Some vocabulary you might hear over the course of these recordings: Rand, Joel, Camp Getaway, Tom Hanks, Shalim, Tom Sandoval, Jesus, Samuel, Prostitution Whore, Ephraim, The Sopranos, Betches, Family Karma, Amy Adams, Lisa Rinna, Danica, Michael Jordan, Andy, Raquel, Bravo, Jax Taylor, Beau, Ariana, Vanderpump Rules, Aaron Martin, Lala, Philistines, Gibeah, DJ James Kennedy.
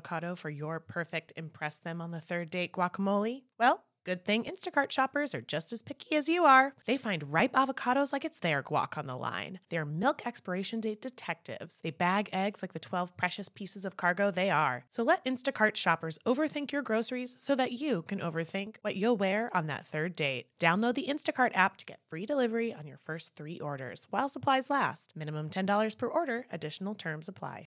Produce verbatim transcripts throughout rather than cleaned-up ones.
Avocado for your perfect impress them on the third date guacamole? Well, good thing Instacart shoppers are just as picky as you are. They find ripe avocados like it's their guac on the line. They're milk expiration date detectives. They bag eggs like the twelve precious pieces of cargo they are. So let Instacart shoppers overthink your groceries so that you can overthink what you'll wear on that third date. Download the Instacart app to get free delivery on your first three orders while supplies last. Minimum ten dollars per order. Additional terms apply.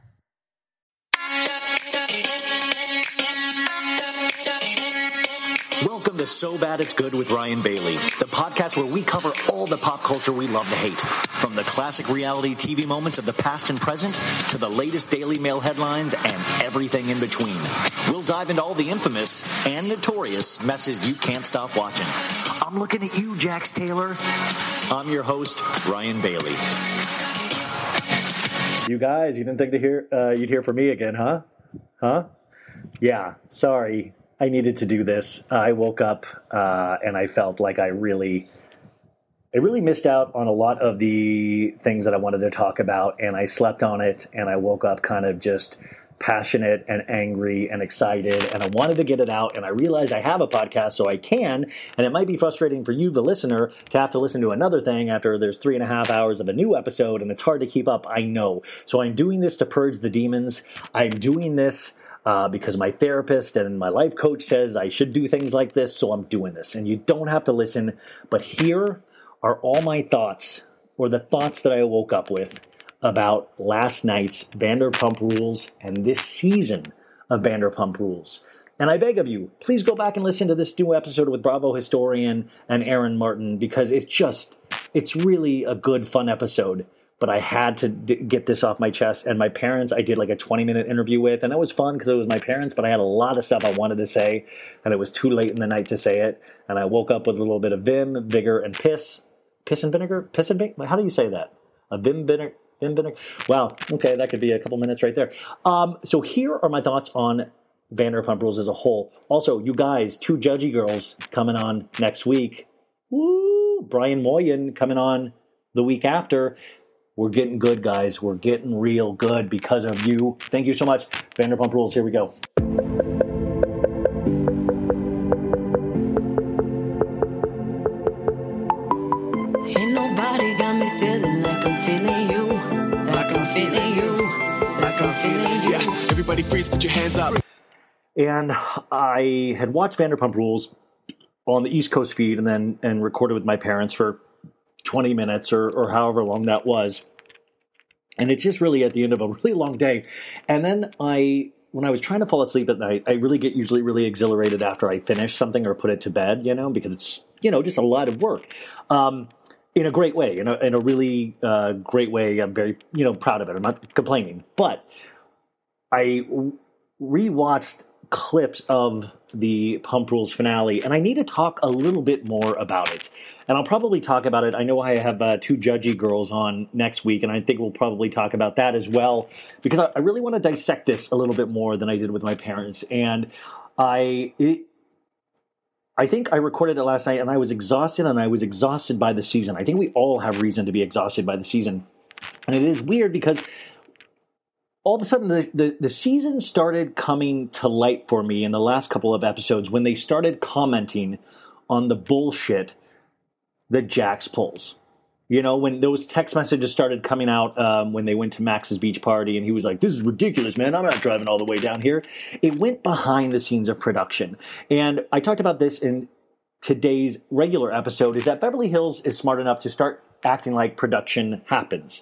Welcome to So Bad It's Good with Ryan Bailey, the podcast where we cover all the pop culture we love to hate, from the classic reality T V moments of the past and present to the latest Daily Mail headlines and everything in between. We'll dive into all the infamous and notorious messes you can't stop watching. I'm looking at you, Jax Taylor. I'm your host, Ryan Bailey. You guys, you didn't think to hear uh, you'd hear from me again, huh? Huh? Yeah, sorry. I needed to do this. I woke up uh, and I felt like I really, I really missed out on a lot of the things that I wanted to talk about, and I slept on it, and I woke up kind of just passionate and angry and excited, and I wanted to get it out, and I realized I have a podcast, so I can, and it might be frustrating for you, the listener, to have to listen to another thing after there's three and a half hours of a new episode, and it's hard to keep up, I know. So I'm doing this to purge the demons. I'm doing this Uh, because my therapist and my life coach says I should do things like this, so I'm doing this. And you don't have to listen, but here are all my thoughts, or the thoughts that I woke up with about last night's Vanderpump Rules and this season of Vanderpump Rules. And I beg of you, please go back and listen to this new episode with Bravo historian and Aaron Martin, because it's just, it's really a good, fun episode. But I had to d- get this off my chest. And my parents, I did like a twenty-minute interview with. And that was fun because it was my parents. But I had a lot of stuff I wanted to say. And it was too late in the night to say it. And I woke up with a little bit of vim, vigor, and piss. Piss and vinegar? Piss and vinegar? How do you say that? A vim, vinegar? Vim, vinegar? Wow. Okay, that could be a couple minutes right there. Um, so here are my thoughts on Vanderpump Rules as a whole. Also, you guys, two judgy girls coming on next week. Woo! Brian Moyen coming on the week after. We're getting good, guys. We're getting real good because of you. Thank you so much. Vanderpump Rules, here we go. Ain't nobody got me feeling like I'm feeling you. Like I'm feeling you. Like I'm feeling you. Yeah, everybody freeze, put your hands up. And I had watched Vanderpump Rules on the East Coast feed and then and recorded with my parents for twenty minutes or, or however long that was. And it's just really at the end of a really long day. And then I, when I was trying to fall asleep at night, I really get usually really exhilarated after I finish something or put it to bed, you know, because it's, you know, just a lot of work. Um, in a great way, in a, in a really uh, great way. I'm very, you know, proud of it. I'm not complaining. But I rewatched clips of the Pump Rules finale, and I need to talk a little bit more about it. And I'll probably talk about it. I know I have uh, two judgy girls on next week, and I think we'll probably talk about that as well, because I, I really want to dissect this a little bit more than I did with my parents. And I it, I think I recorded it last night, and I was exhausted, and I was exhausted by the season. I think we all have reason to be exhausted by the season. And it is weird because all of a sudden, the, the, the season started coming to light for me in the last couple of episodes when they started commenting on the bullshit that Jax pulls. You know, when those text messages started coming out um, when they went to Max's beach party and he was like, this is ridiculous, man. I'm not driving all the way down here. It went behind the scenes of production. And I talked about this in today's regular episode, is that Beverly Hills is smart enough to start acting like production happens.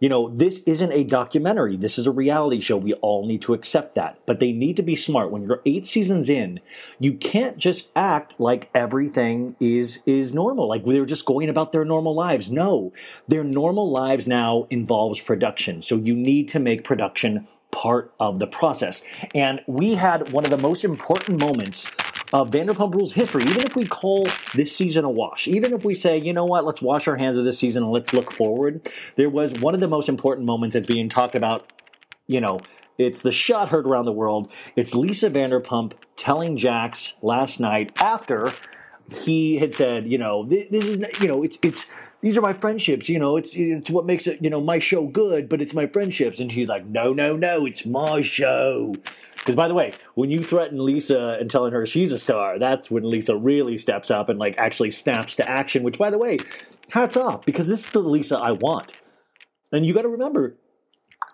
You know, this isn't a documentary. This is a reality show. We all need to accept that. But they need to be smart. When you're eight seasons in, you can't just act like everything is is normal, like they're just going about their normal lives. No, their normal lives now involves production. So you need to make production part of the process. And we had one of the most important moments of Vanderpump Rules history. Even if we call this season a wash, even if we say, you know what, let's wash our hands of this season and let's look forward, there was one of the most important moments that's being talked about. You know, it's the shot heard around the world. It's Lisa Vanderpump telling Jax last night after he had said, you know, this, this is, you know, it's, it's, these are my friendships, you know, it's it's what makes it, you know, my show good, but it's my friendships. And she's like, no, no, no, it's my show. Because, by the way, when you threaten Lisa and telling her she's a star, that's when Lisa really steps up and, like, actually snaps to action, which, by the way, hats off, because this is the Lisa I want. And you got to remember,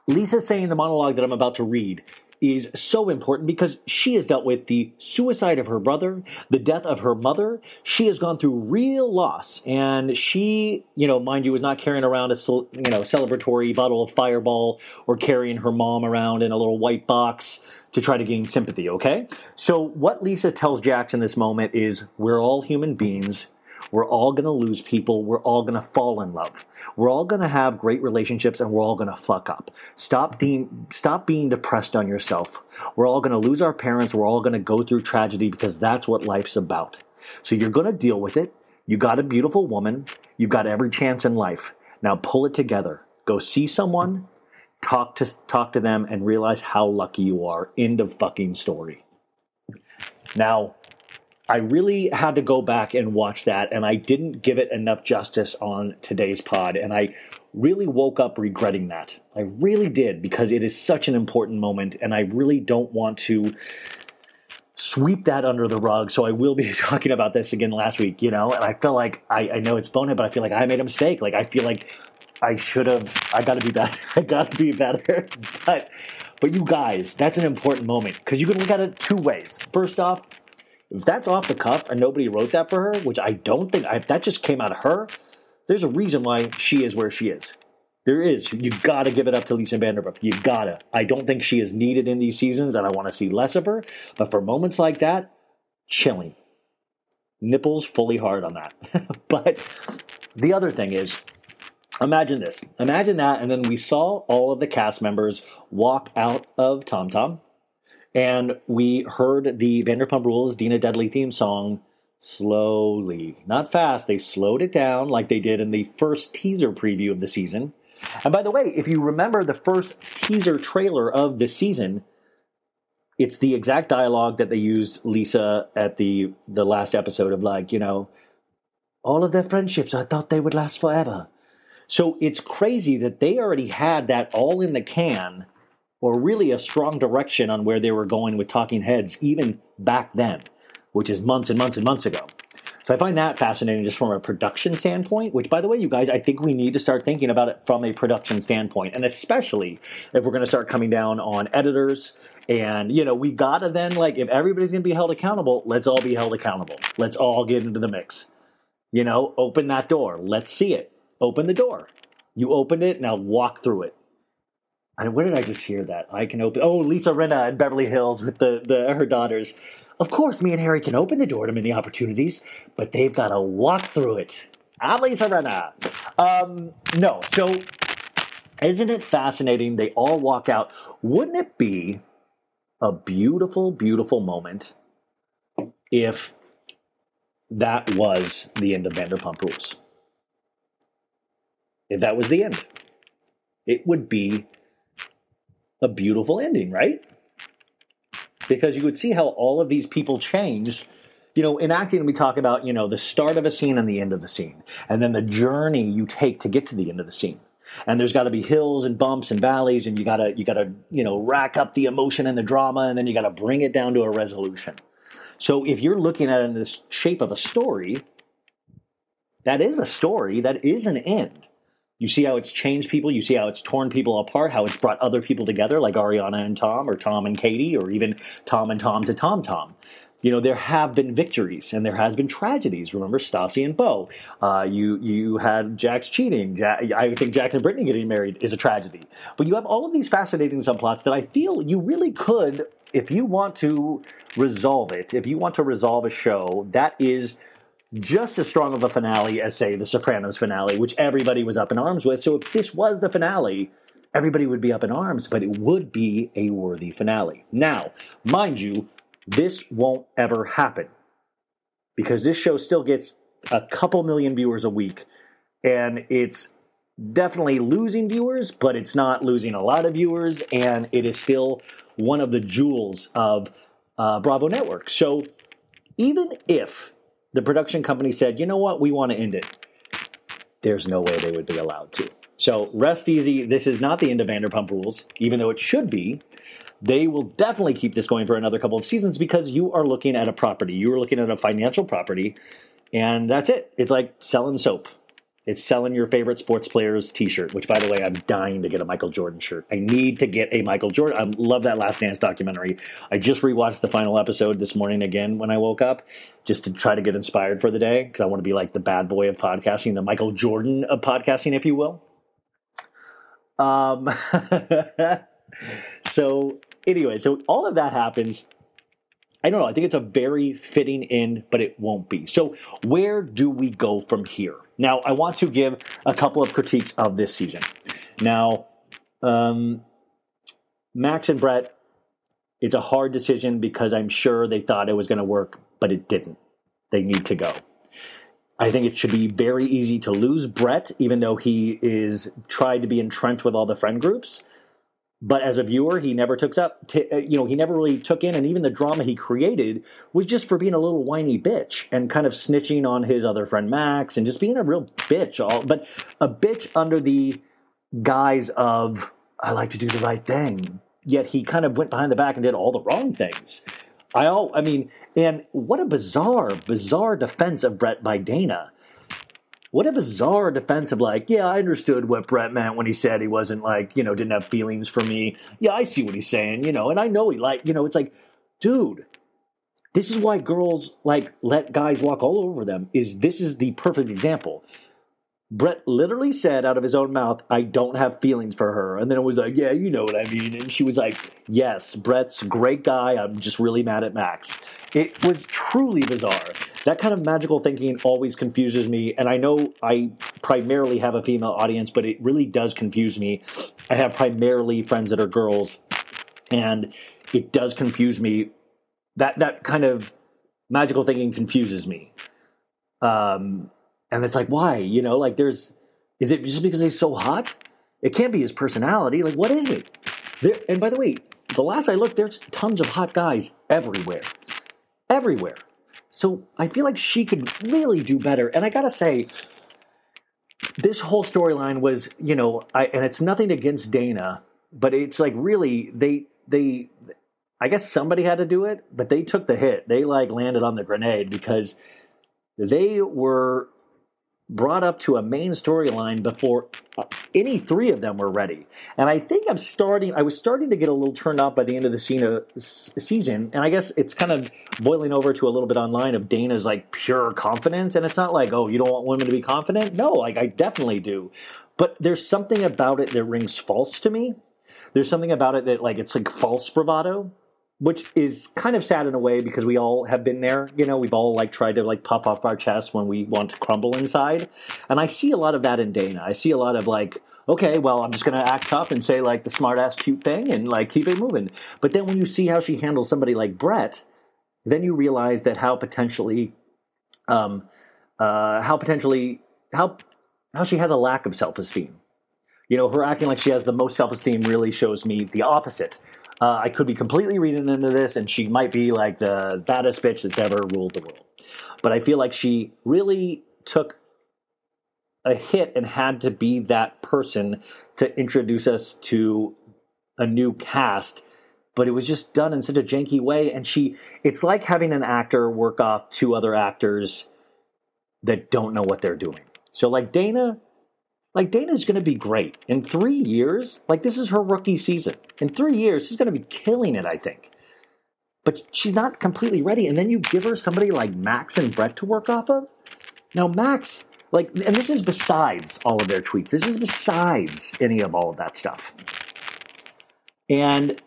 Lisa saying the monologue that I'm about to read is so important because she has dealt with the suicide of her brother, the death of her mother. She has gone through real loss, and she, you know, mind you, was not carrying around a, you know, celebratory bottle of Fireball or carrying her mom around in a little white box to try to gain sympathy, okay? So what Lisa tells Jax in this moment is, we're all human beings. We're all going to lose people. We're all going to fall in love. We're all going to have great relationships, and we're all going to fuck up. Stop, de- stop being depressed on yourself. We're all going to lose our parents. We're all going to go through tragedy because that's what life's about. So you're going to deal with it. You got a beautiful woman. You've got every chance in life. Now pull it together. Go see someone. Talk to talk to them and realize how lucky you are. End of fucking story. Now, I really had to go back and watch that, and I didn't give it enough justice on today's pod, and I really woke up regretting that. I really did, because it is such an important moment, and I really don't want to sweep that under the rug, so I will be talking about this again last week, you know, and I feel like, I, I know it's bonehead, but I feel like I made a mistake. Like, I feel like I should have, I gotta be better, I gotta be better, but, but you guys, that's an important moment, because you can look at it two ways. First off, if that's off the cuff and nobody wrote that for her, which I don't think, if that just came out of her, there's a reason why she is where she is. There is. You got to give it up to Lisa Vanderpump. You got to. I don't think she is needed in these seasons, and I want to see less of her. But for moments like that, chilling. Nipples fully hard on that. But the other thing is, imagine this. Imagine that, and then we saw all of the cast members walk out of TomTom. And we heard the Vanderpump Rules Dina Dudley theme song slowly, not fast. They slowed it down like they did in the first teaser preview of the season. And by the way, if you remember the first teaser trailer of the season, it's the exact dialogue that they used Lisa at the, the last episode of, like, you know, all of their friendships, I thought they would last forever. So it's crazy that they already had that all in the can, or really a strong direction on where they were going with Talking Heads even back then, which is months and months and months ago. So I find that fascinating just from a production standpoint, which, by the way, you guys, I think we need to start thinking about it from a production standpoint, and especially if we're going to start coming down on editors. And, you know, we got to then, like, if everybody's going to be held accountable, let's all be held accountable. Let's all get into the mix. You know, open that door. Let's see it. Open the door. You opened it, now walk through it. And where did I just hear that? I can open... Oh, Lisa Rinna in Beverly Hills with the, the her daughters. Of course, me and Harry can open the door to many opportunities, but they've got to walk through it. I'm Lisa Rinna. Um, no, so isn't it fascinating? They all walk out. Wouldn't it be a beautiful, beautiful moment if that was the end of Vanderpump Rules? If that was the end, it would be a beautiful ending, right? Because you would see how all of these people changed. You know, in acting, we talk about, you know, the start of a scene and the end of the scene, and then the journey you take to get to the end of the scene. And there's got to be hills and bumps and valleys, and you gotta, you gotta, you know, rack up the emotion and the drama, and then you gotta bring it down to a resolution. So if you're looking at it in the shape of a story, That is a story. That is an end. You see how it's changed people. You see how it's torn people apart, how it's brought other people together, like Ariana and Tom, or Tom and Katie, or even Tom and Tom to TomTom. You know, there have been victories and there has been tragedies. Remember Stassi and Beau. Uh, you you had Jax cheating. Ja- I think Jax and Brittany getting married is a tragedy. But you have all of these fascinating subplots that I feel you really could, if you want to resolve it, if you want to resolve a show, that is just as strong of a finale as, say, The Sopranos finale, which everybody was up in arms with. So if this was the finale, everybody would be up in arms, but it would be a worthy finale. Now, mind you, this won't ever happen because this show still gets a couple million viewers a week, and it's definitely losing viewers, but it's not losing a lot of viewers, and it is still one of the jewels of uh, Bravo Network. So even if the production company said, you know what, we want to end it, there's no way they would be allowed to. So rest easy, this is not the end of Vanderpump Rules, even though it should be. They will definitely keep this going for another couple of seasons because you are looking at a property. You are looking at a financial property, and that's it. It's like selling soap. It's selling your favorite sports player's T-shirt, which, by the way, I'm dying to get a Michael Jordan shirt. I need to get a Michael Jordan. I love that Last Dance documentary. I just rewatched the final episode this morning again when I woke up just to try to get inspired for the day because I want to be like the bad boy of podcasting, the Michael Jordan of podcasting, if you will. Um. so anyway, so all of that happens. I don't know. I think it's a very fitting end, but it won't be. So where do we go from here? Now, I want to give a couple of critiques of this season. Now, um, Max and Brett, it's a hard decision because I'm sure they thought it was going to work, but it didn't. They need to go. I think it should be very easy to lose Brett, even though he is tried to be entrenched with all the friend groups. But as a viewer, he never took up, t- you know, he never really took in, and even the drama he created was just for being a little whiny bitch and kind of snitching on his other friend Max and just being a real bitch, all, but a bitch under the guise of, I like to do the right thing. Yet he kind of went behind the back and did all the wrong things. I all, I mean, and what a bizarre, bizarre defense of Brett by Dana. What a bizarre defense of like, yeah, I understood what Brett meant when he said he wasn't like, you know, didn't have feelings for me. Yeah, I see what he's saying, you know, and I know he like, you know, it's like, dude, this is why girls like let guys walk all over them is this is the perfect example. Brett literally said out of his own mouth, I don't have feelings for her. And then it was like, yeah, you know what I mean. And she was like, yes, Brett's a great guy. I'm just really mad at Max. It was truly bizarre. That kind of magical thinking always confuses me. And I know I primarily have a female audience, but it really does confuse me. I have primarily friends that are girls. And it does confuse me. That that kind of magical thinking confuses me. Um... And it's like, why? You know, like there's, is it just because he's so hot? It can't be his personality. Like, what is it? There, and by the way, the last I looked, there's tons of hot guys everywhere. Everywhere. So I feel like she could really do better. And I got to say, this whole storyline was, you know, I, and it's nothing against Dana, but it's like really, they, they, I guess somebody had to do it, but they took the hit. They like landed on the grenade because they were brought up to a main storyline before any three of them were ready. And I think I'm starting, I was starting to get a little turned off by the end of the scene of, s- season. And I guess it's kind of boiling over to a little bit online of Dana's like pure confidence. And it's not like, oh, you don't want women to be confident? No, like I definitely do. But there's something about it that rings false to me. There's something about it that like, it's like false bravado, which is kind of sad in a way because we all have been there. You know, we've all like tried to like puff off our chest when we want to crumble inside. And I see a lot of that in Dana. I see a lot of like, okay, well, I'm just going to act tough and say like the smart ass cute thing and like keep it moving. But then when you see how she handles somebody like Brett, then you realize that how potentially, um, uh, how potentially, how, how she has a lack of self-esteem. You know, her acting like she has the most self-esteem really shows me the opposite. Uh, I could be completely reading into this, and she might be like the baddest bitch that's ever ruled the world. But I feel like she really took a hit and had to be that person to introduce us to a new cast. But it was just done in such a janky way. And she, it's like having an actor work off two other actors that don't know what they're doing. So like Dana, like Dana's going to be great. In three years, like this is her rookie season. In three years, she's going to be killing it, I think. But she's not completely ready. And then you give her somebody like Max and Brett to work off of. Now Max, like, and this is besides all of their tweets. This is besides any of all of that stuff. And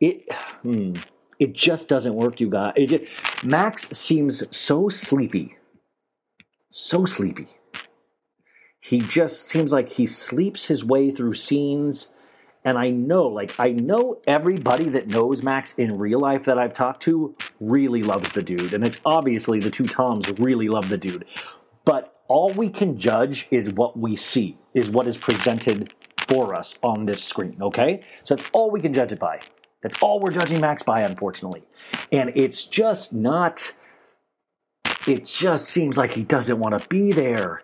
it, hmm, it just doesn't work, you guys. It just, Max seems so sleepy. So sleepy. He just seems like he sleeps his way through scenes. And I know, like, I know everybody that knows Max in real life that I've talked to really loves the dude. And it's obviously the two Toms really love the dude. But all we can judge is what we see, is what is presented for us on this screen, okay? So that's all we can judge it by. That's all we're judging Max by, unfortunately. And it's just not, it just seems like he doesn't want to be there.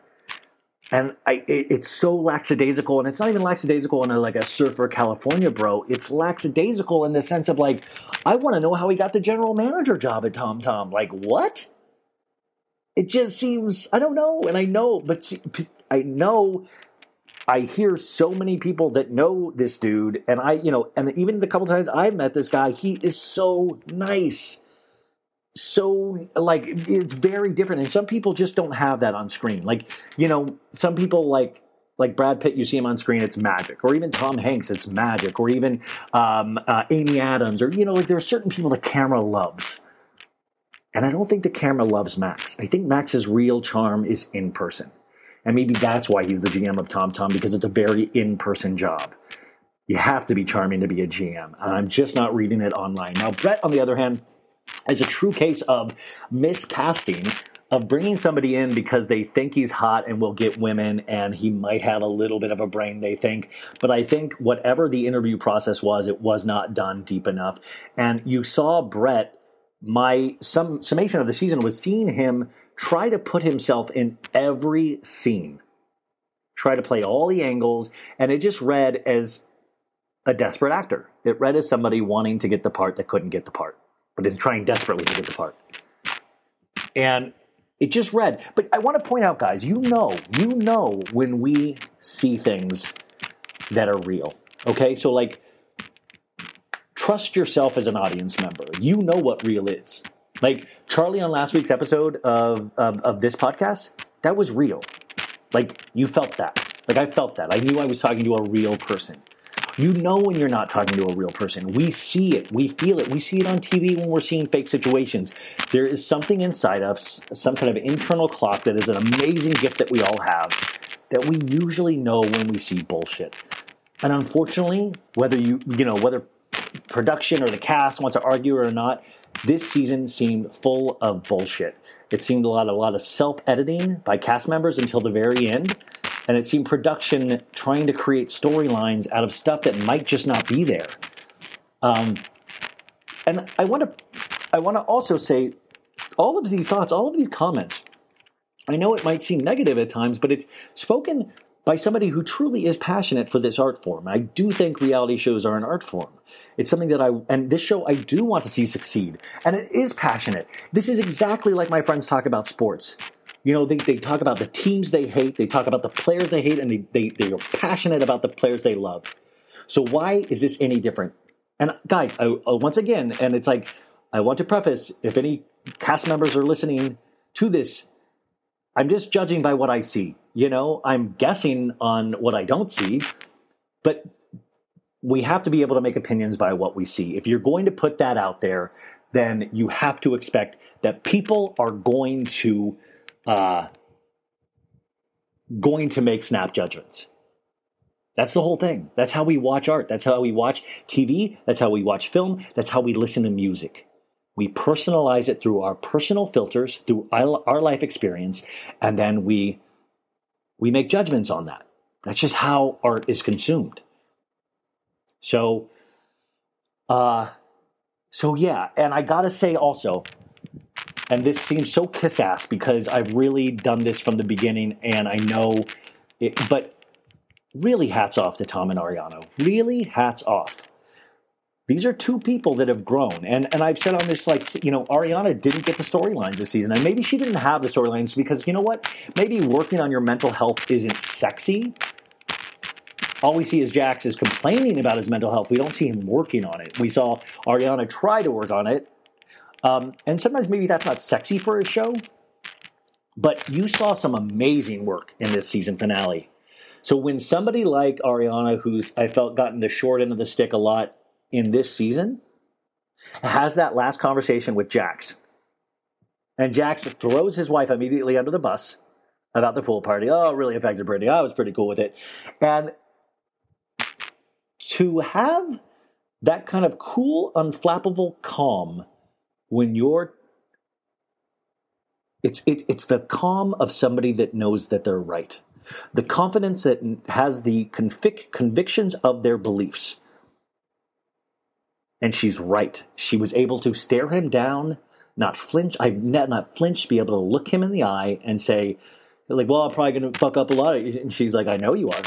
And I, it, it's so lackadaisical, and it's not even lackadaisical in a, like a surfer California bro. It's lackadaisical in the sense of like, I want to know how he got the general manager job at TomTom. Like what? It just seems, I don't know. And I know, but see, I know I hear so many people that know this dude. And I, you know, and even the couple times I met this guy, he is so nice. So, like, it's very different. And some people just don't have that on screen. Like, you know, some people like like Brad Pitt, you see him on screen, it's magic. Or even Tom Hanks, it's magic. Or even um, uh, Amy Adams. Or, you know, like there are certain people the camera loves. And I don't think the camera loves Max. I think Max's real charm is in person. And maybe that's why he's the G M of TomTom, because it's a very in-person job. You have to be charming to be a G M. And I'm just not reading it online. Now, Brett, on the other hand, is a true case of miscasting, of bringing somebody in because they think he's hot and will get women and he might have a little bit of a brain, they think. But I think whatever the interview process was, it was not done deep enough. And you saw Brett, my sum, summation of the season was seeing him try to put himself in every scene, try to play all the angles, and it just read as a desperate actor. It read as somebody wanting to get the part that couldn't get the part, but is trying desperately to get the part. And it just read. But I want to point out, guys, you know, you know when we see things that are real, okay? So, like, trust yourself as an audience member. You know what real is. Like, Charlie on last week's episode of, of, of this podcast, that was real. Like, you felt that. Like, I felt that. I knew I was talking to a real person. You know when you're not talking to a real person. We see it. We feel it. We see it on T V when we're seeing fake situations. There is something inside us, some kind of internal clock that is an amazing gift that we all have that we usually know when we see bullshit. And unfortunately, whether you, you know, whether production or the cast wants to argue or not, this season seemed full of bullshit. It seemed a lot, a lot of self-editing by cast members until the very end. And it seemed production trying to create storylines out of stuff that might just not be there. Um, and I want to, I want to also say, all of these thoughts, all of these comments, I know it might seem negative at times, but it's spoken by somebody who truly is passionate for this art form. I do think reality shows are an art form. It's something that I, and this show I do want to see succeed. And it is passionate. This is exactly like my friends talk about sports. You know, they, they talk about the teams they hate, they talk about the players they hate, and they, they, they are passionate about the players they love. So why is this any different? And guys, I, I, once again, and it's like, I want to preface, if any cast members are listening to this, I'm just judging by what I see. You know, I'm guessing on what I don't see, but we have to be able to make opinions by what we see. If you're going to put that out there, then you have to expect that people are going to Uh, going to make snap judgments. That's the whole thing. That's how we watch art. That's how we watch T V. That's how we watch film. That's how we listen to music. We personalize it through our personal filters, through our life experience, and then we we make judgments on that. That's just how art is consumed. So, uh, so yeah, and I gotta say also, and this seems so kiss-ass because I've really done this from the beginning and I know it, but really hats off to Tom and Ariana. Really hats off. These are two people that have grown. And and I've said on this, like, you know, Ariana didn't get the storylines this season. And maybe she didn't have the storylines because, you know what? Maybe working on your mental health isn't sexy. All we see is Jax is complaining about his mental health. We don't see him working on it. We saw Ariana try to work on it. Um, and sometimes maybe that's not sexy for a show. But you saw some amazing work in this season finale. So when somebody like Ariana, who's, I felt, gotten the short end of the stick a lot in this season, has that last conversation with Jax. And Jax throws his wife immediately under the bus about the pool party. Oh, it really affected Brittany. I was pretty cool with it. And to have that kind of cool, unflappable calm when you're It's it, it's the calm of somebody that knows that they're right. The confidence that has the convic- convictions of their beliefs. And she's right. She was able to stare him down, not flinch, I not, not flinch, be able to look him in the eye and say, like, well, I'm probably going to fuck up a lot. And she's like, I know you are.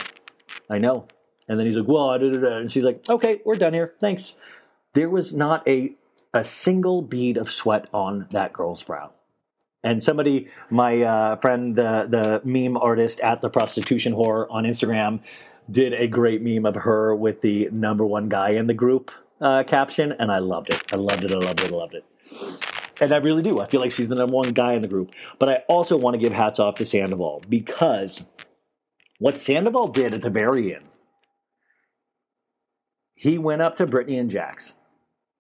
I know. And then he's like, well, da, da, da. And she's like, okay, we're done here. Thanks. There was not a a single bead of sweat on that girl's brow. And somebody, my uh, friend, the the meme artist at the Prostitution Whore on Instagram, did a great meme of her with the number one guy in the group uh, caption. And I loved it. I loved it. I loved it. I loved it. And I really do. I feel like she's the number one guy in the group. But I also want to give hats off to Sandoval, because what Sandoval did at the very end, he went up to Brittany and Jax.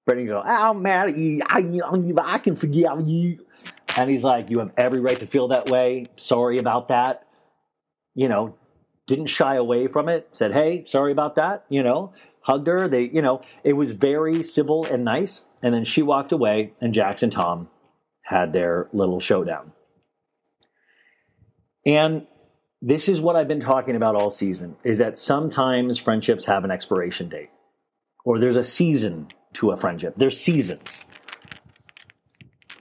Brittany goes, I'm mad at you. I can forgive you. And he's like, you have every right to feel that way. Sorry about that. You know, didn't shy away from it. Said, hey, sorry about that. You know, hugged her. They, you know, it was very civil and nice. And then she walked away, and Jax and Tom had their little showdown. And this is what I've been talking about all season, is that sometimes friendships have an expiration date. Or there's a season to a friendship. There's seasons.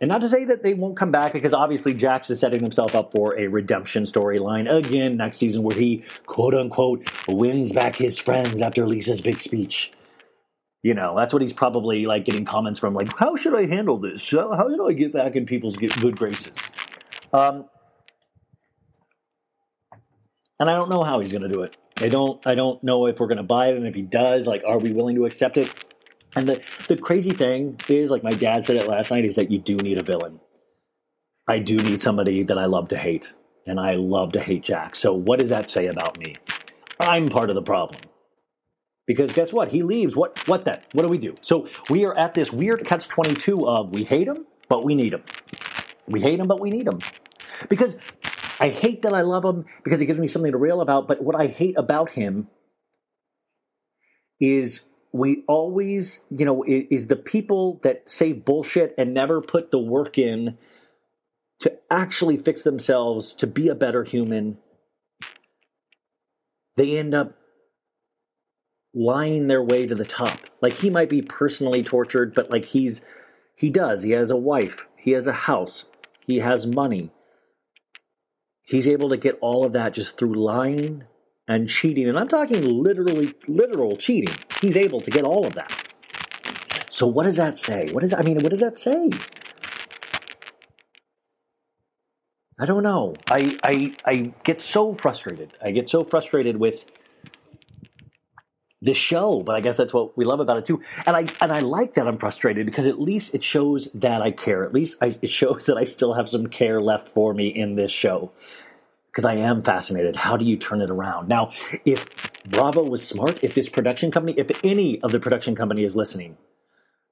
And not to say that they won't come back, because obviously Jax is setting himself up for a redemption storyline again next season, where he, quote-unquote, wins back his friends after Lisa's big speech. You know, that's what he's probably, like, getting comments from, like, how should I handle this? How do I get back in people's good graces? Um, and I don't know how he's going to do it. I don't, I don't know if we're going to buy it, and if he does, like, are we willing to accept it? And the, the crazy thing is, like my dad said it last night, is that you do need a villain. I do need somebody that I love to hate. And I love to hate Jack. So what does that say about me? I'm part of the problem. Because guess what? He leaves. What What then? What do we do? So we are at this weird catch twenty-two of we hate him, but we need him. We hate him, but we need him. Because I hate that I love him, because he gives me something to rail about. But what I hate about him is... we always, you know, is the people that say bullshit and never put the work in to actually fix themselves, to be a better human, they end up lying their way to the top. Like, he might be personally tortured, but like he's, he does. He has a wife. He has a house. He has money. He's able to get all of that just through lying and cheating. And I'm talking literally, literal cheating. He's able to get all of that. So what does that say? What is, I mean, what does that say? I don't know. I, I, I get so frustrated. I get so frustrated with this show, but I guess that's what we love about it too. And I, and I like that I'm frustrated, because at least it shows that I care. At least I, it shows that I still have some care left for me in this show. Because I am fascinated. How do you turn it around? Now, if Bravo was smart, if this production company, if any of the production company is listening,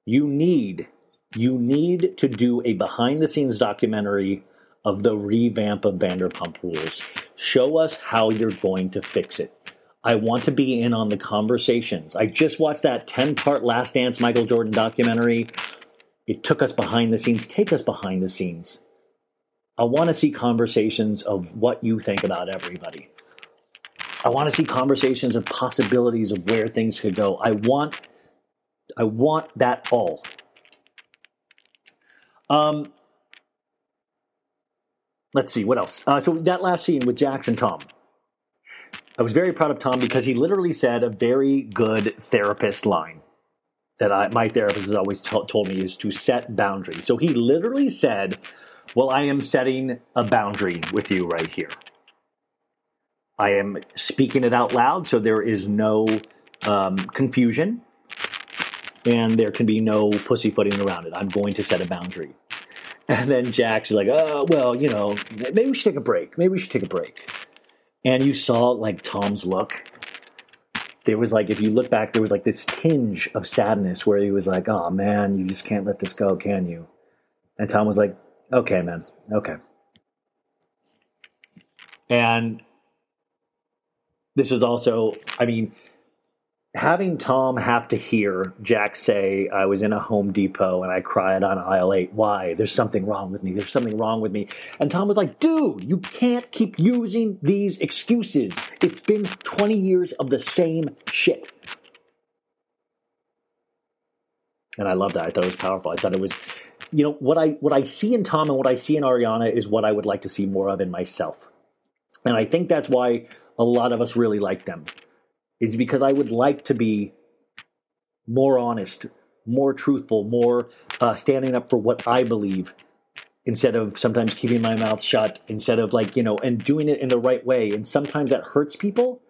you need, you need to do a behind-the-scenes documentary of the revamp of Vanderpump Rules. Show us how you're going to fix it. I want to be in on the conversations. I just watched that ten-part Last Dance Michael Jordan documentary. It took us behind the scenes. Take us behind the scenes. I want to see conversations of what you think about everybody. I want to see conversations of possibilities of where things could go. I want, I want that all. Um, let's see, what else? Uh, so that last scene with Jax and Tom. I was very proud of Tom, because he literally said a very good therapist line. that I, my therapist has always t- told me is to set boundaries. So he literally said, well, I am setting a boundary with you right here. I am speaking it out loud so there is no um, confusion and there can be no pussyfooting around it. I'm going to set a boundary. And then Jax is like, oh, well, you know, maybe we should take a break. Maybe we should take a break. And you saw, like, Tom's look. There was, like, if you look back, there was, like, this tinge of sadness where he was like, oh, man, you just can't let this go, can you? And Tom was like, okay, man, okay. And this is also, I mean, having Tom have to hear Jack say, I was in a Home Depot and I cried on aisle eight. Why? There's something wrong with me. There's something wrong with me. And Tom was like, dude, you can't keep using these excuses. It's been twenty years of the same shit. And I love that. I thought it was powerful. I thought it was, you know, what I what I see in Tom and what I see in Ariana is what I would like to see more of in myself. And I think that's why a lot of us really like them. Is because I would like to be more honest, more truthful, more uh, standing up for what I believe instead of sometimes keeping my mouth shut, instead of like, you know, and doing it in the right way. And sometimes that hurts people,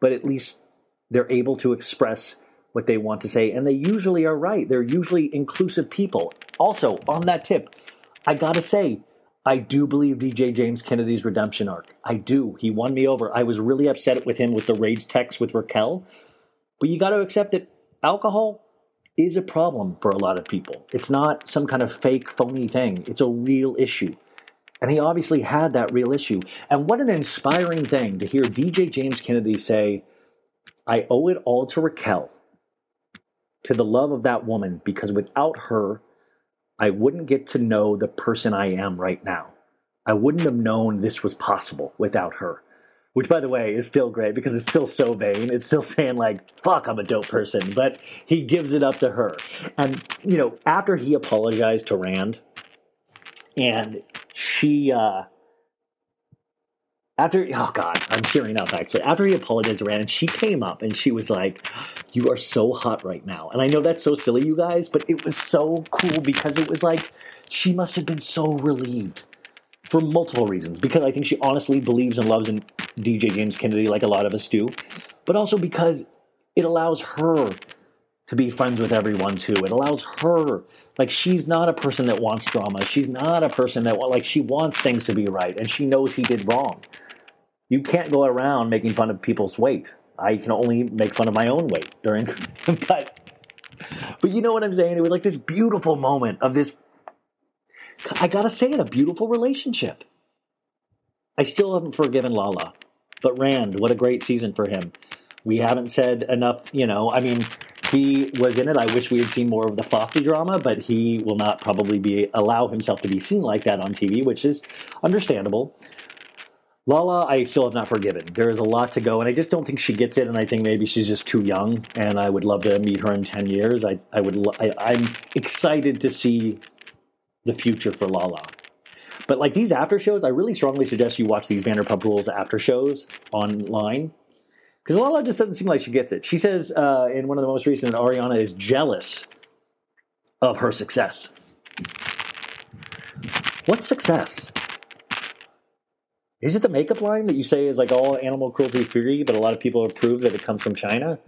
but at least they're able to express what they want to say. And they usually are right. They're usually inclusive people. Also, on that tip, I got to say, I do believe D J James Kennedy's redemption arc. I do. He won me over. I was really upset with him with the rage text with Raquel. But you got to accept that alcohol is a problem for a lot of people. It's not some kind of fake, phony thing. It's a real issue. And he obviously had that real issue. And what an inspiring thing to hear D J James Kennedy say, I owe it all to Raquel, to the love of that woman, because without her, I wouldn't get to know the person I am right now. I wouldn't have known this was possible without her. Which, by the way, is still great because it's still so vain. It's still saying, like, fuck, I'm a dope person. But he gives it up to her. And, you know, after he apologized to Rand, and she, uh, after, oh, God, I'm tearing up, actually. After he apologized to Rand, she came up and she was like, you are so hot right now. And I know that's so silly, you guys, but it was so cool because it was like she must have been so relieved for multiple reasons. Because I think she honestly believes and loves in D J James Kennedy like a lot of us do. But also because it allows her to be friends with everyone, too. It allows her, like, she's not a person that wants drama. She's not a person that, like, she wants things to be right. And she knows he did wrong. You can't go around making fun of people's weight. I can only make fun of my own weight during, but, but you know what I'm saying? It was like this beautiful moment of this, I gotta say it, a beautiful relationship. I still haven't forgiven Lala, but Rand, what a great season for him. We haven't said enough, you know, I mean, he was in it. I wish we had seen more of the Fofty drama, but he will not probably be, allow himself to be seen like that on T V, which is understandable. Lala, I still have not forgiven. There is a lot to go, and I just don't think she gets it, and I think maybe she's just too young, and I would love to meet her in ten years. I, I would, I, I'm excited to see the future for Lala. But like these after shows, I really strongly suggest you watch these Vanderpump Rules after shows online, because Lala just doesn't seem like she gets it. She says uh, in one of the most recent that Ariana is jealous of her success. What success? Is it the makeup line that you say is like all animal cruelty free, but a lot of people have proved that it comes from China?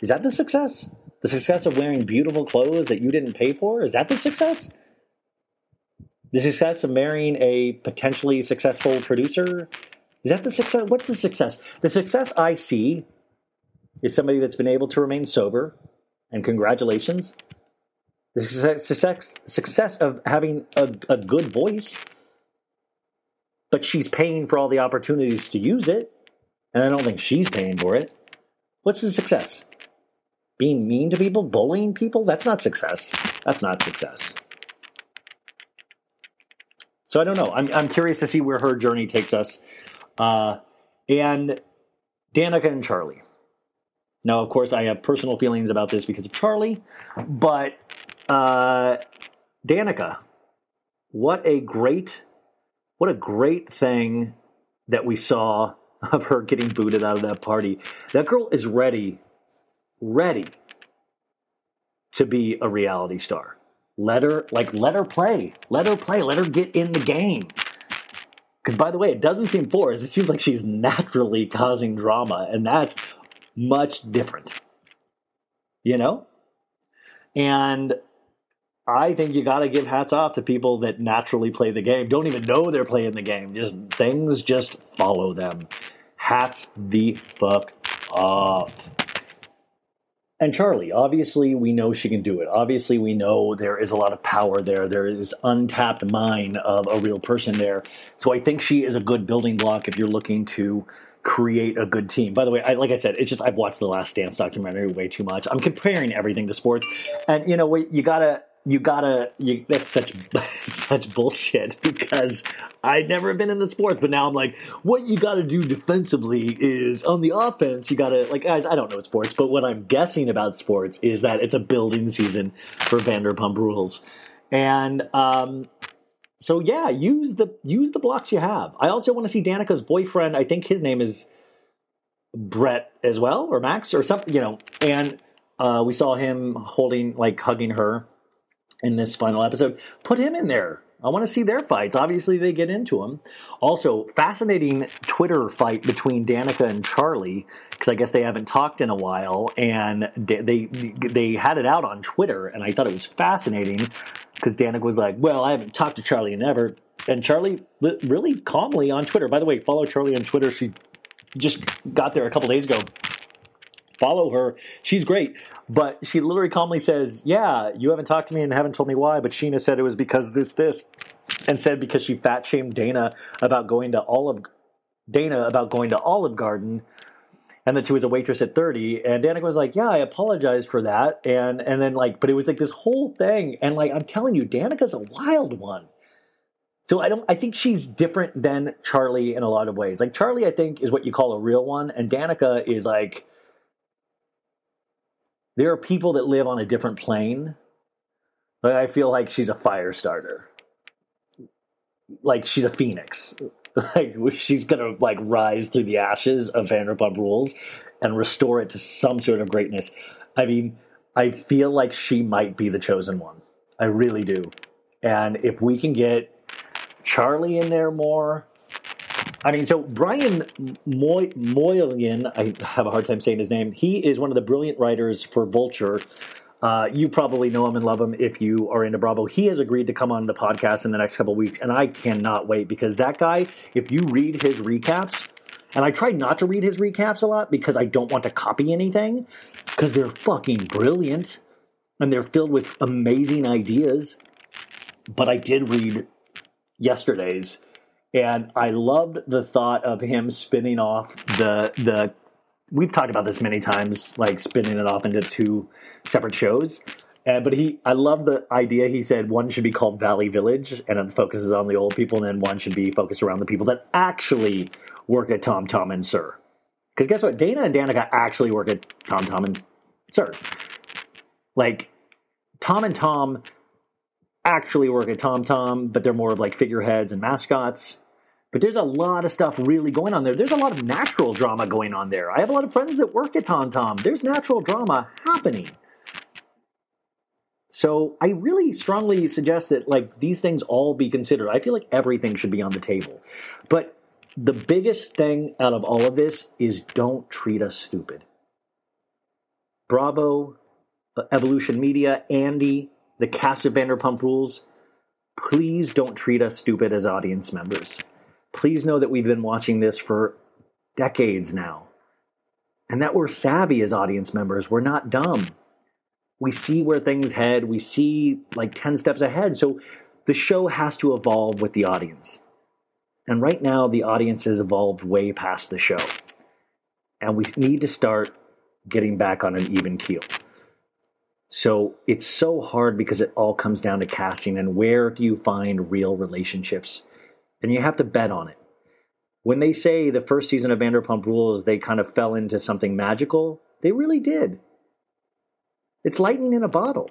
Is that the success? The success of wearing beautiful clothes that you didn't pay for? Is that the success? The success of marrying a potentially successful producer? Is that the success? What's the success? The success I see is somebody that's been able to remain sober, and congratulations. The success, success, success of having a, a good voice. But she's paying for all the opportunities to use it, and I don't think she's paying for it. What's the success? Being mean to people? Bullying people? That's not success. That's not success. So I don't know. I'm I'm curious to see where her journey takes us. Uh, and Danica and Charlie. Now, of course, I have personal feelings about this because of Charlie, but uh, Danica, what a great... What a great thing that we saw of her getting booted out of that party. That girl is ready, ready to be a reality star. Let her, like, let her play. Let her play. Let her get in the game. Because, by the way, it doesn't seem forced. It seems like she's naturally causing drama, and that's much different. You know? And I think you got to give hats off to people that naturally play the game, don't even know they're playing the game. Just things just follow them. Hats the fuck off. And Charlie, obviously we know she can do it. Obviously we know there is a lot of power there. There is untapped mine of a real person there. So I think she is a good building block if you're looking to create a good team. By the way, I, like I said, it's just I've watched The Last Dance documentary way too much. I'm comparing everything to sports. And you know what? You got to... You gotta, you, that's such such bullshit because I'd never been into sports, but now I'm like, what you gotta do defensively is on the offense, you gotta, like, guys, I don't know sports, but what I'm guessing about sports is that it's a building season for Vanderpump Rules. And um, so, yeah, use the use the blocks you have. I also want to see Danica's boyfriend, I think his name is Brett as well, or Max, or something, you know, and uh, we saw him holding, like, hugging her in this final episode. Put him in there. I want to see their fights. Obviously, they get into them. Also, fascinating Twitter fight between Danica and Charlie, because I guess they haven't talked in a while, and they they had it out on Twitter, and I thought it was fascinating, because Danica was like, well, I haven't talked to Charlie in ever, and Charlie really calmly on Twitter. By the way, follow Charlie on Twitter. She just got there a couple days ago. Follow her. She's great. But she literally calmly says, yeah, you haven't talked to me and haven't told me why, but Sheena said it was because this, this, and said because she fat shamed Dana about going to Olive Dana about going to Olive Garden and that she was a waitress at thirty. And Danica was like, yeah, I apologize for that. And and then like, but it was like this whole thing. And like, I'm telling you, Danica's a wild one. So I don't. I think she's different than Charlie in a lot of ways. Like Charlie, I think, is what you call a real one. And Danica is like, there are people that live on a different plane, but I feel like she's a fire starter. Like she's a phoenix. Like she's gonna like rise through the ashes of Vanderpump Rules and restore it to some sort of greatness. I mean, I feel like she might be the chosen one. I really do. And if we can get Charlie in there more. I mean, so Brian Moy- Moylian, I have a hard time saying his name. He is one of the brilliant writers for Vulture. Uh, you probably know him and love him if you are into Bravo. He has agreed to come on the podcast in the next couple of weeks, and I cannot wait because that guy, if you read his recaps, and I try not to read his recaps a lot because I don't want to copy anything because they're fucking brilliant and they're filled with amazing ideas. But I did read yesterday's. And I loved the thought of him spinning off the the. We've talked about this many times, like spinning it off into two separate shows. Uh, but he, I love the idea. He said one should be called Valley Village, and it focuses on the old people, and then one should be focused around the people that actually work at TomTom and Sir. Because guess what, Dana and Danica actually work at TomTom and Sir. Like Tom and Tom actually work at TomTom, but they're more of like figureheads and mascots. But there's a lot of stuff really going on there. There's a lot of natural drama going on there. I have a lot of friends that work at TomTom. There's natural drama happening. So I really strongly suggest that like these things all be considered. I feel like everything should be on the table. But the biggest thing out of all of this is don't treat us stupid. Bravo, Evolution Media, Andy, the cast of Vanderpump Rules, please don't treat us stupid as audience members. Please know that we've been watching this for decades now and that we're savvy as audience members. We're not dumb. We see where things head. We see like ten steps ahead. So the show has to evolve with the audience. And right now, the audience has evolved way past the show. And we need to start getting back on an even keel. So it's so hard because it all comes down to casting and where do you find real relationships? And you have to bet on it. When they say the first season of Vanderpump Rules, they kind of fell into something magical, they really did. It's lightning in a bottle.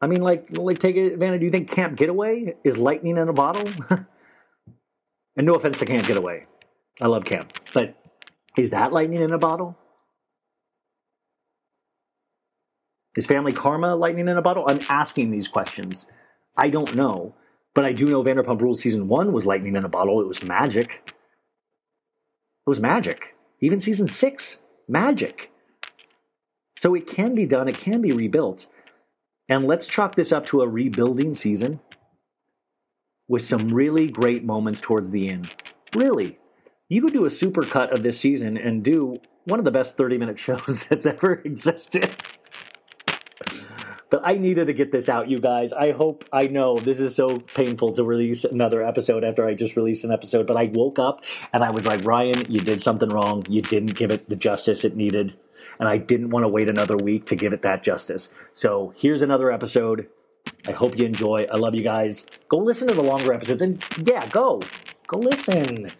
I mean, like, like take advantage. Do you think Camp Getaway is lightning in a bottle? And no offense to Camp Getaway. I love Camp. But is that lightning in a bottle? Is family karma lightning in a bottle? I'm asking these questions. I don't know. But I do know Vanderpump Rules Season one was lightning in a bottle. It was magic. It was magic. Even Season six, magic. So it can be done. It can be rebuilt. And let's chalk this up to a rebuilding season with some really great moments towards the end. Really. You could do a supercut of this season and do one of the best thirty-minute shows that's ever existed. But I needed to get this out, you guys. I hope, I know, this is so painful to release another episode after I just released an episode. But I woke up and I was like, Ryan, you did something wrong. You didn't give it the justice it needed. And I didn't want to wait another week to give it that justice. So here's another episode. I hope you enjoy. I love you guys. Go listen to the longer episodes. And yeah, go. Go listen.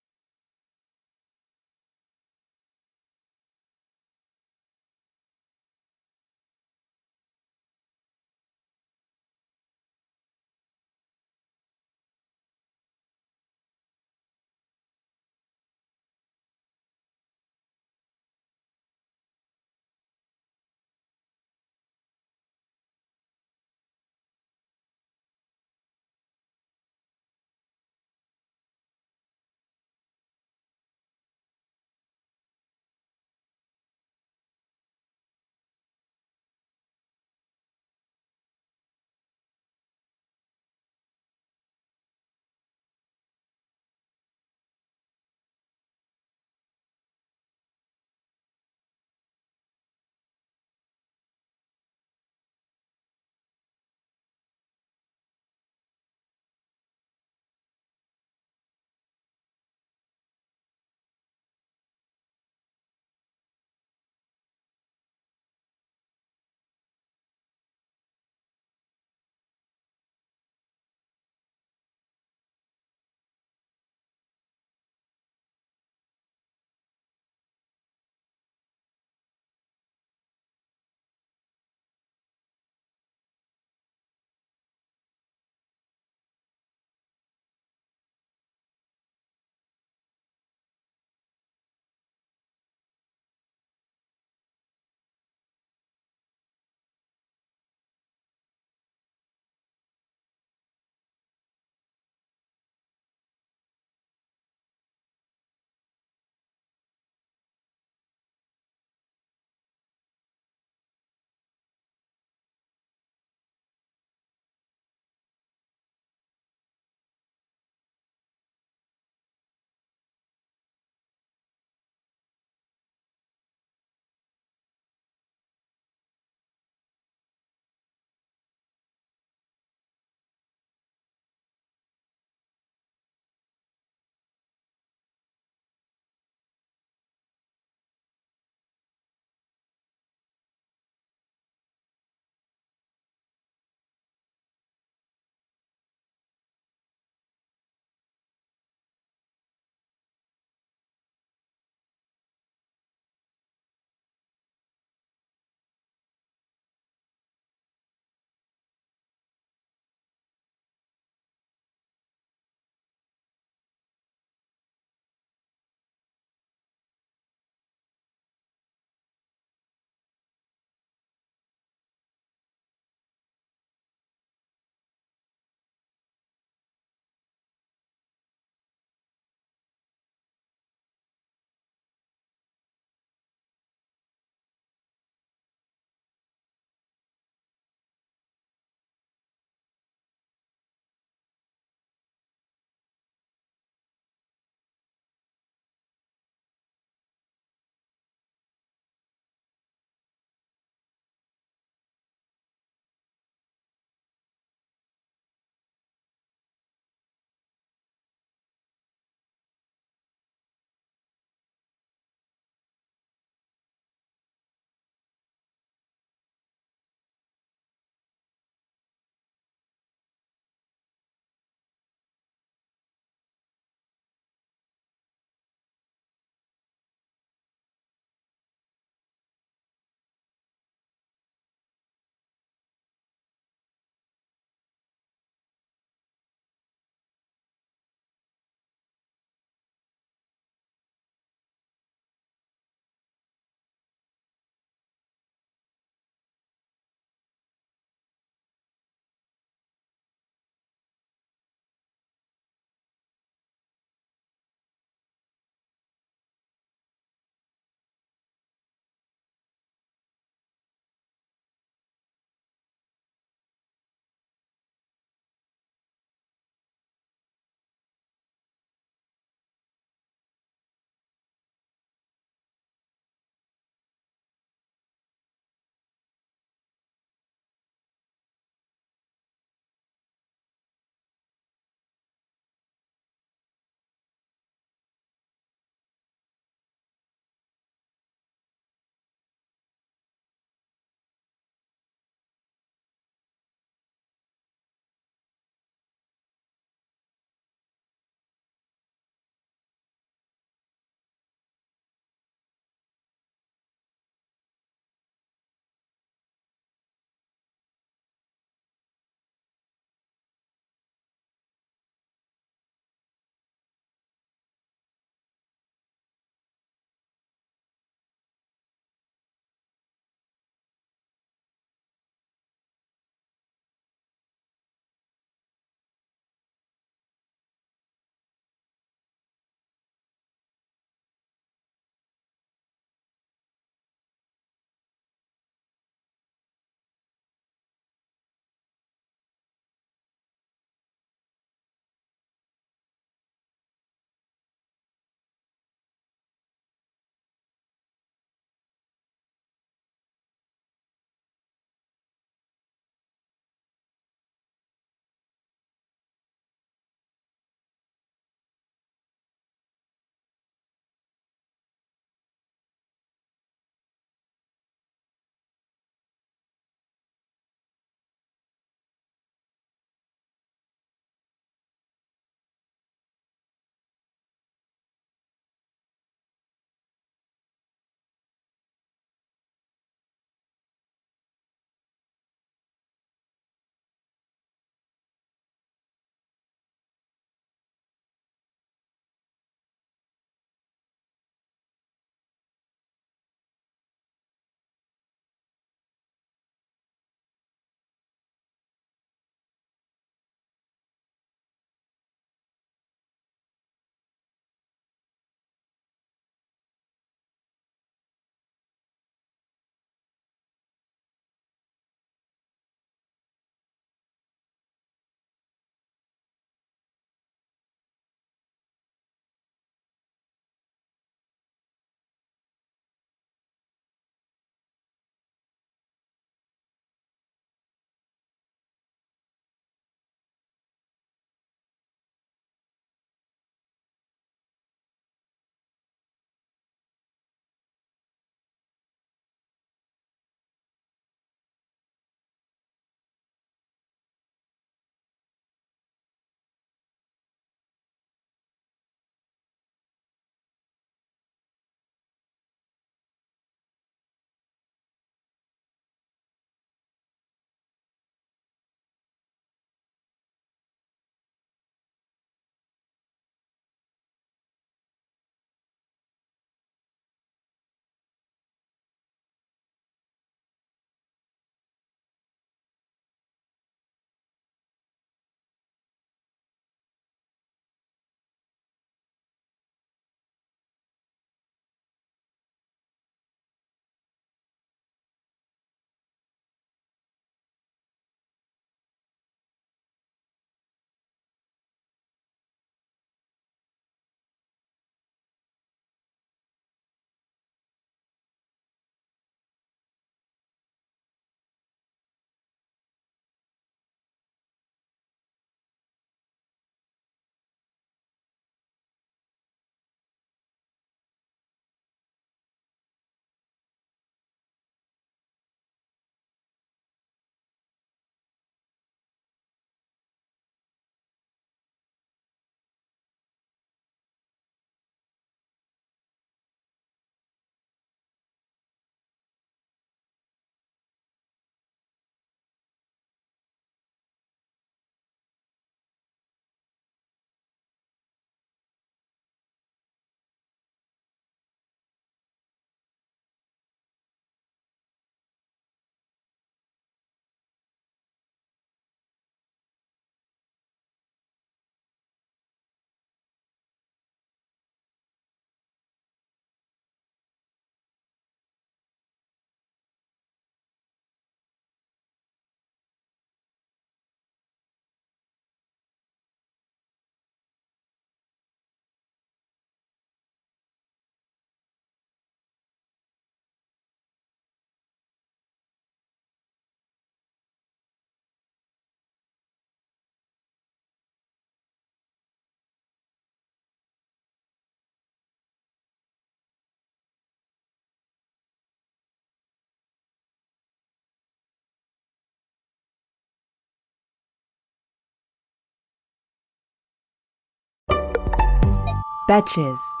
Betches.